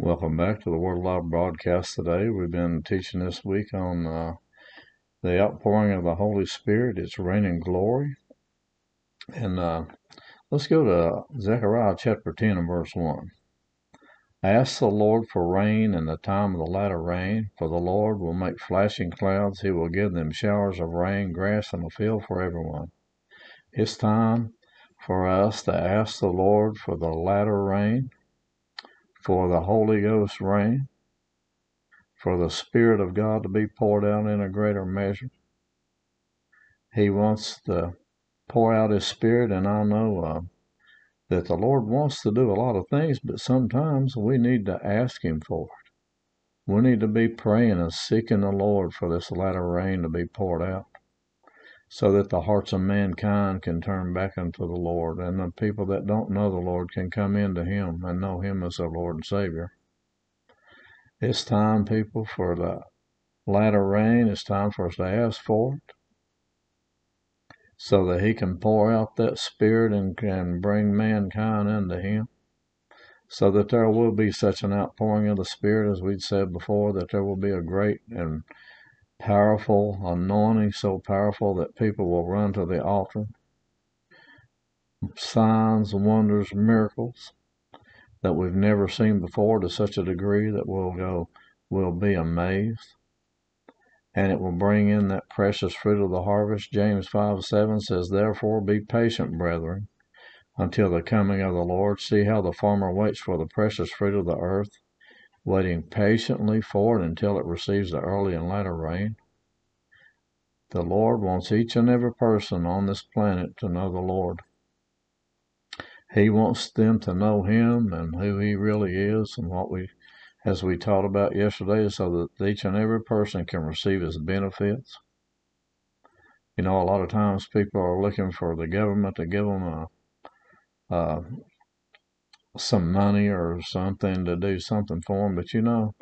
Welcome back to the Word Alive Broadcast today. We've been teaching this week on the outpouring of the Holy Spirit, its reign and glory. And let's go to Zechariah chapter 10 and verse 1. Ask the Lord for rain in the time of the latter rain, for the Lord will make flashing clouds. He will give them showers of rain, grass, and a field for everyone. It's time for us to ask the Lord for the latter rain, for the Holy Ghost rain, for the Spirit of God to be poured out in a greater measure. He wants to pour out His Spirit, and I know that the Lord wants to do a lot of things, but sometimes we need to ask Him for it. We need to be praying and seeking the Lord for this latter rain to be poured out, so that the hearts of mankind can turn back unto the Lord, and the people that don't know the Lord can come into Him and know Him as their Lord and Savior. It's time, people, for the latter rain. It's time for us to ask for it, so that He can pour out that Spirit and can bring mankind unto Him, so that there will be such an outpouring of the Spirit, as we'd said before, that there will be a great and powerful anointing, so powerful that people will run to the altar. Signs, wonders, miracles that we've never seen before, to such a degree that we'll be amazed. And it will bring in that precious fruit of the harvest. James 5:7 says, "Therefore be patient, brethren, until the coming of the Lord. See how the farmer waits for the precious fruit of the earth, waiting patiently for it until it receives the early and latter rain." The Lord wants each and every person on this planet to know the Lord. He wants them to know Him and who He really is, and what as we taught about yesterday, so that each and every person can receive His benefits. You know, a lot of times people are looking for the government to give them some money or something to do something for them, but you know,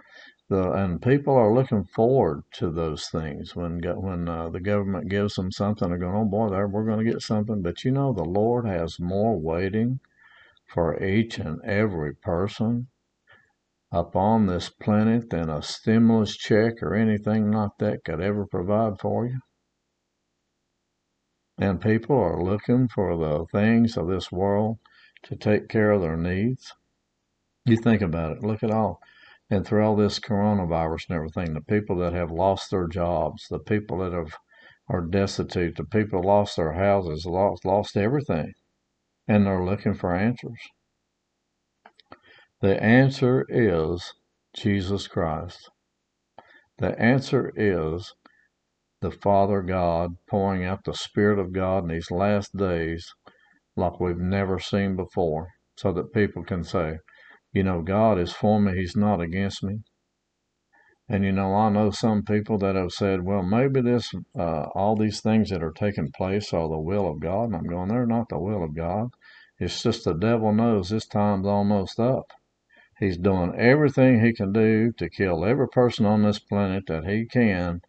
and people are looking forward to those things when the government gives them something. They're going, "Oh boy, we're going to get something." But you know, the Lord has more waiting for each and every person upon this planet than a stimulus check or anything like that could ever provide for you. And people are looking for the things of this world to take care of their needs. You think about it. Look at all, and through all this coronavirus and everything, the people that have lost their jobs, the people that are destitute, the people lost their houses, lost everything, and they're looking for answers. The answer is Jesus Christ. The answer is the Father God pouring out the Spirit of God in these last days like we've never seen before, so that people can say, you know, God is for me, He's not against me. And you know, I know some people that have said, well, maybe all these things that are taking place are the will of God. And I'm going, they're not the will of God. It's just the devil knows this time's almost up. He's doing everything he can do to kill every person on this planet that he can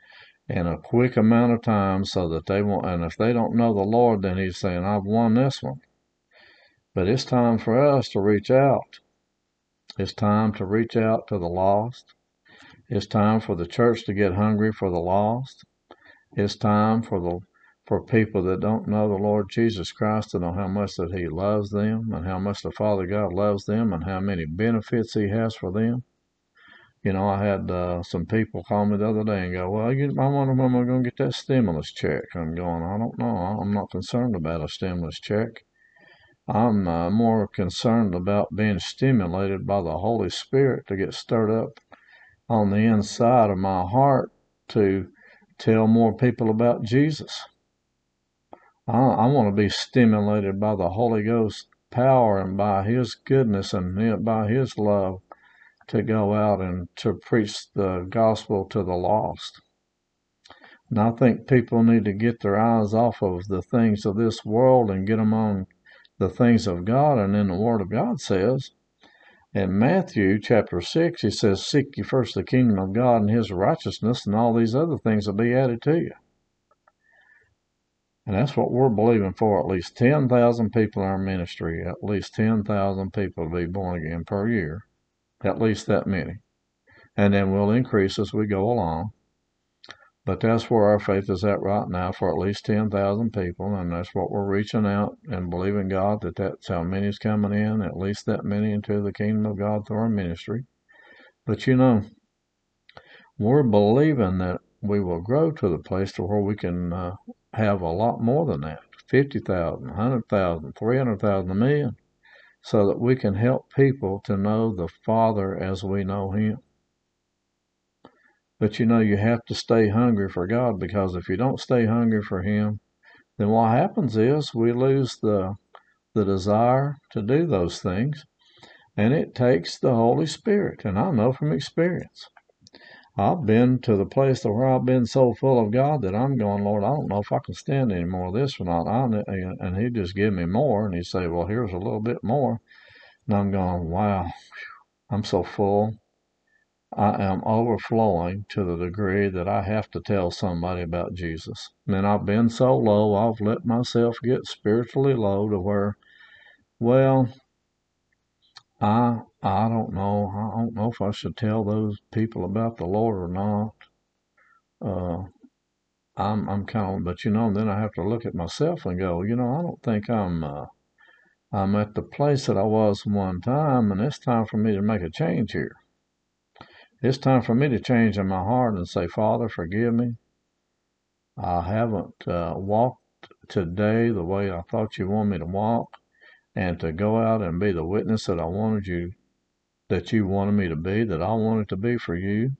in a quick amount of time, so that they won't. And if they don't know the Lord, then he's saying, I've won this one. But it's time for us to reach out. It's time to reach out to the lost. It's time for the church to get hungry for the lost. It's time for people that don't know the Lord Jesus Christ to know how much that He loves them, and how much the Father God loves them, and how many benefits He has for them. You know, I had some people call me the other day and go, well, I wonder when we're going to get that stimulus check. I'm going, I don't know. I'm not concerned about a stimulus check. I'm more concerned about being stimulated by the Holy Spirit to get stirred up on the inside of my heart to tell more people about Jesus. I want to be stimulated by the Holy Ghost power and by His goodness and by His love to go out and to preach the gospel to the lost. And I think people need to get their eyes off of the things of this world and get them on the things of God. And then the Word of God says, in Matthew chapter 6, He says, "Seek ye first the kingdom of God and His righteousness, and all these other things will be added to you." And that's what we're believing for, at least 10,000 people in our ministry, at least 10,000 people to be born again per year, at least that many. And then we'll increase as we go along. But that's where our faith is at right now, for at least 10,000 people, and that's what we're reaching out and believing God that that's how many is coming in, at least that many into the kingdom of God through our ministry. But you know, we're believing that we will grow to the place to where we can have a lot more than that, 50,000, 100,000, 300,000, a million, so that we can help people to know the Father as we know Him. But you know, you have to stay hungry for God, because if you don't stay hungry for Him, then what happens is we lose the desire to do those things, and it takes the Holy Spirit. And I know from experience. I've been to the place where I've been so full of God that I'm going, "Lord, I don't know if I can stand any more of this or not." And He just give me more, and He say, "Well, here's a little bit more." And I'm going, "Wow, I'm so full. I am overflowing to the degree that I have to tell somebody about Jesus." And I've been so low, I've let myself get spiritually low to where, well, I don't know. I don't know if I should tell those people about the Lord or not. I'm kind of, but you know, then I have to look at myself and go, you know, I don't think I'm at the place that I was one time, and it's time for me to make a change here. It's time for me to change in my heart and say, "Father, forgive me. I haven't walked today the way I thought you wanted me to walk, and to go out and be the witness that I wanted you, that you wanted me to be, that I wanted to be for you.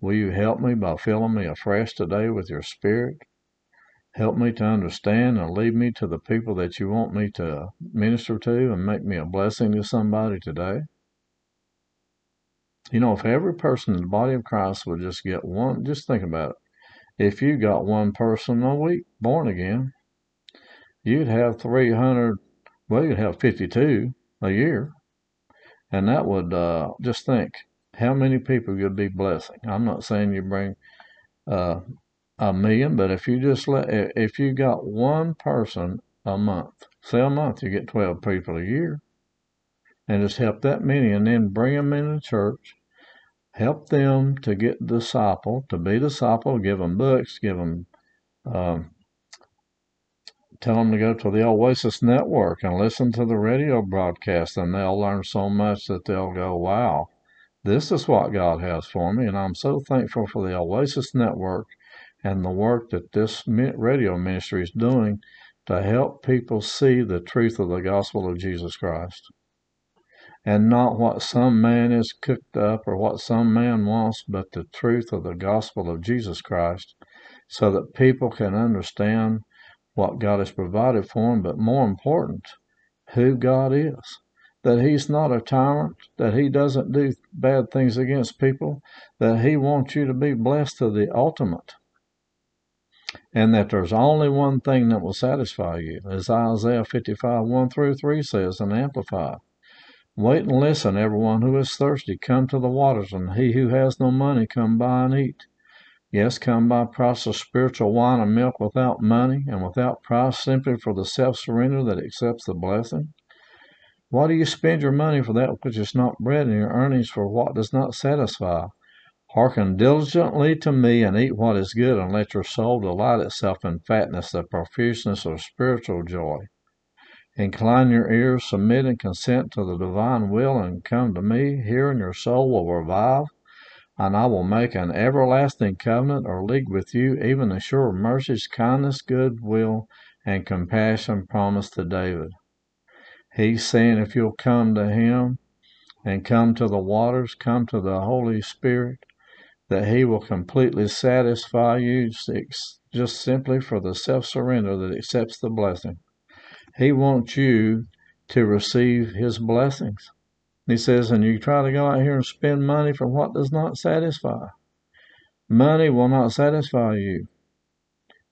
Will you help me by filling me afresh today with your Spirit? Help me to understand and lead me to the people that you want me to minister to, and make me a blessing to somebody today." You know, if every person in the body of Christ would just get one, just think about it. If you got one person a week born again, you'd have 300, well, you'd have 52 a year. And that would, just think, how many people you'd be blessing. I'm not saying you bring a million, but if you just if you got one person a month, say a month, you get 12 people a year. And just help that many, and then bring them into church, help them to get disciple, to be disciple, give them books, give them, tell them to go to the Oasis Network and listen to the radio broadcast, and they'll learn so much that they'll go, "Wow, this is what God has for me, and I'm so thankful for the Oasis Network and the work that this radio ministry is doing to help people see the truth of the gospel of Jesus Christ." And not what some man is cooked up or what some man wants, but the truth of the gospel of Jesus Christ, so that people can understand what God has provided for them, but more important, who God is. That He's not a tyrant, that He doesn't do bad things against people, that He wants you to be blessed to the ultimate. And that there's only one thing that will satisfy you, as Isaiah 55, 1-3 says in Amplified. "Wait and listen, everyone who is thirsty, come to the waters, and he who has no money, come buy and eat. Yes, come buy priceless spiritual wine and milk without money and without price, simply for the self-surrender that accepts the blessing. Why do you spend your money for that which is not bread, and your earnings for what does not satisfy? Hearken diligently to me, and eat what is good, and let your soul delight itself in fatness, the profuseness of spiritual joy. Incline your ears, submit and consent to the divine will, and come to me. Here and your soul will revive, and I will make an everlasting covenant or league with you, even as sure mercies, kindness, goodwill, and compassion promised to David." He's saying, if you'll come to Him and come to the waters, come to the Holy Spirit, that He will completely satisfy you just simply for the self-surrender that accepts the blessing. He wants you to receive his blessings. He says, and you try to go out here and spend money for what does not satisfy. Money will not satisfy you.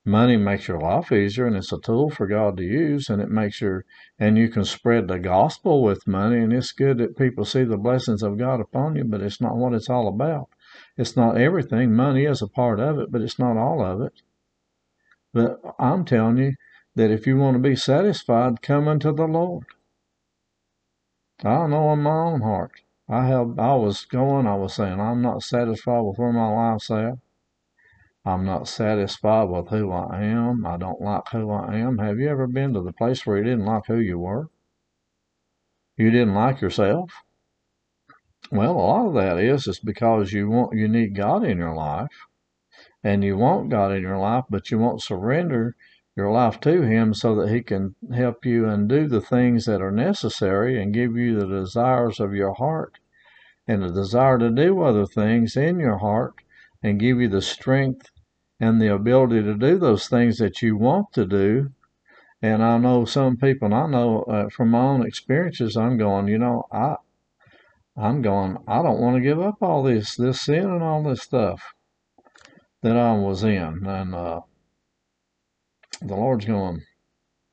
Money makes your life easier, and it's a tool for God to use, and it makes your, and you can spread the gospel with money, and it's good that people see the blessings of God upon you, but it's not what it's all about. It's not everything. Money is a part of it, but it's not all of it. But I'm telling you that if you want to be satisfied, come unto the Lord. I know in my own heart, I was saying, I'm not satisfied with where my life's at. I'm not satisfied with who I am. I don't like who I am. Have you ever been to the place where you didn't like who you were? You didn't like yourself? Well, a lot of that is because you need God in your life, and you want God in your life, but you won't surrender your life to him so that he can help you and do the things that are necessary and give you the desires of your heart and the desire to do other things in your heart, and give you the strength and the ability to do those things that you want to do. And I know some people, and I know from my own experiences, I don't want to give up all this sin and all this stuff that I was in. And the Lord's going,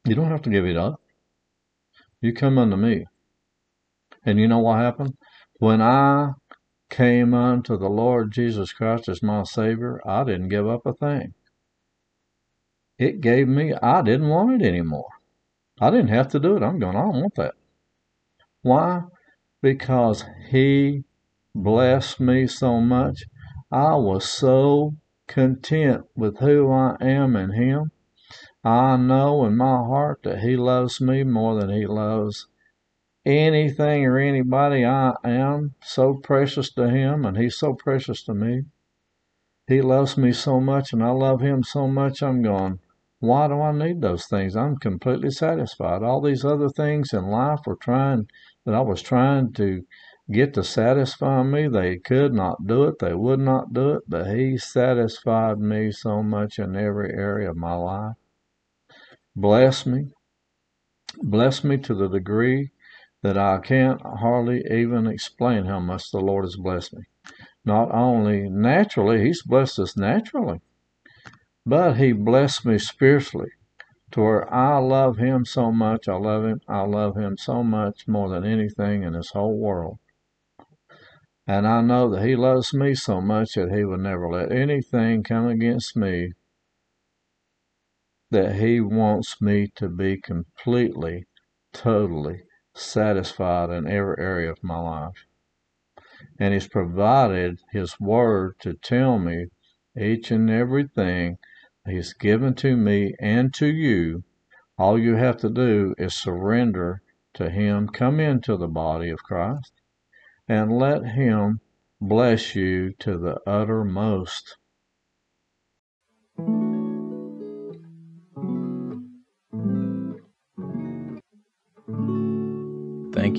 you don't have to give it up. You come unto me. And you know what happened? When I came unto the Lord Jesus Christ as my Savior, I didn't give up a thing. It gave me, I didn't want it anymore. I didn't have to do it. I'm going, I don't want that. Why? Because he blessed me so much. I was so content with who I am in him. I know in my heart that he loves me more than he loves anything or anybody. I am so precious to him, and he's so precious to me. He loves me so much, and I love him so much. I'm going, why do I need those things? I'm completely satisfied. All these other things in life I was trying to get to satisfy me. They could not do it. They would not do it. But he satisfied me so much in every area of my life. Bless me. Bless me to the degree that I can't hardly even explain how much the Lord has blessed me. Not only naturally, he's blessed us naturally, but he blessed me spiritually to where I love him so much. I love him so much more than anything in this whole world. And I know that he loves me so much that he would never let anything come against me, that he wants me to be completely, totally satisfied in every area of my life. And he's provided his word to tell me each and everything he's given to me and to you. All you have to do is surrender to him, come into the body of Christ, and let him bless you to the uttermost. Thank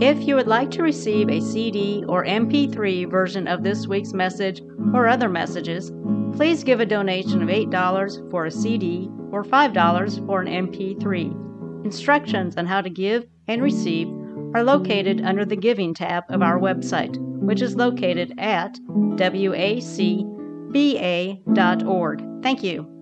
If you would like to receive a CD or MP3 version of this week's message or other messages, please give a donation of $8 for a CD or $5 for an MP3. Instructions on how to give and receive are located under the Giving tab of our website, which is located at wacba.org. Thank you.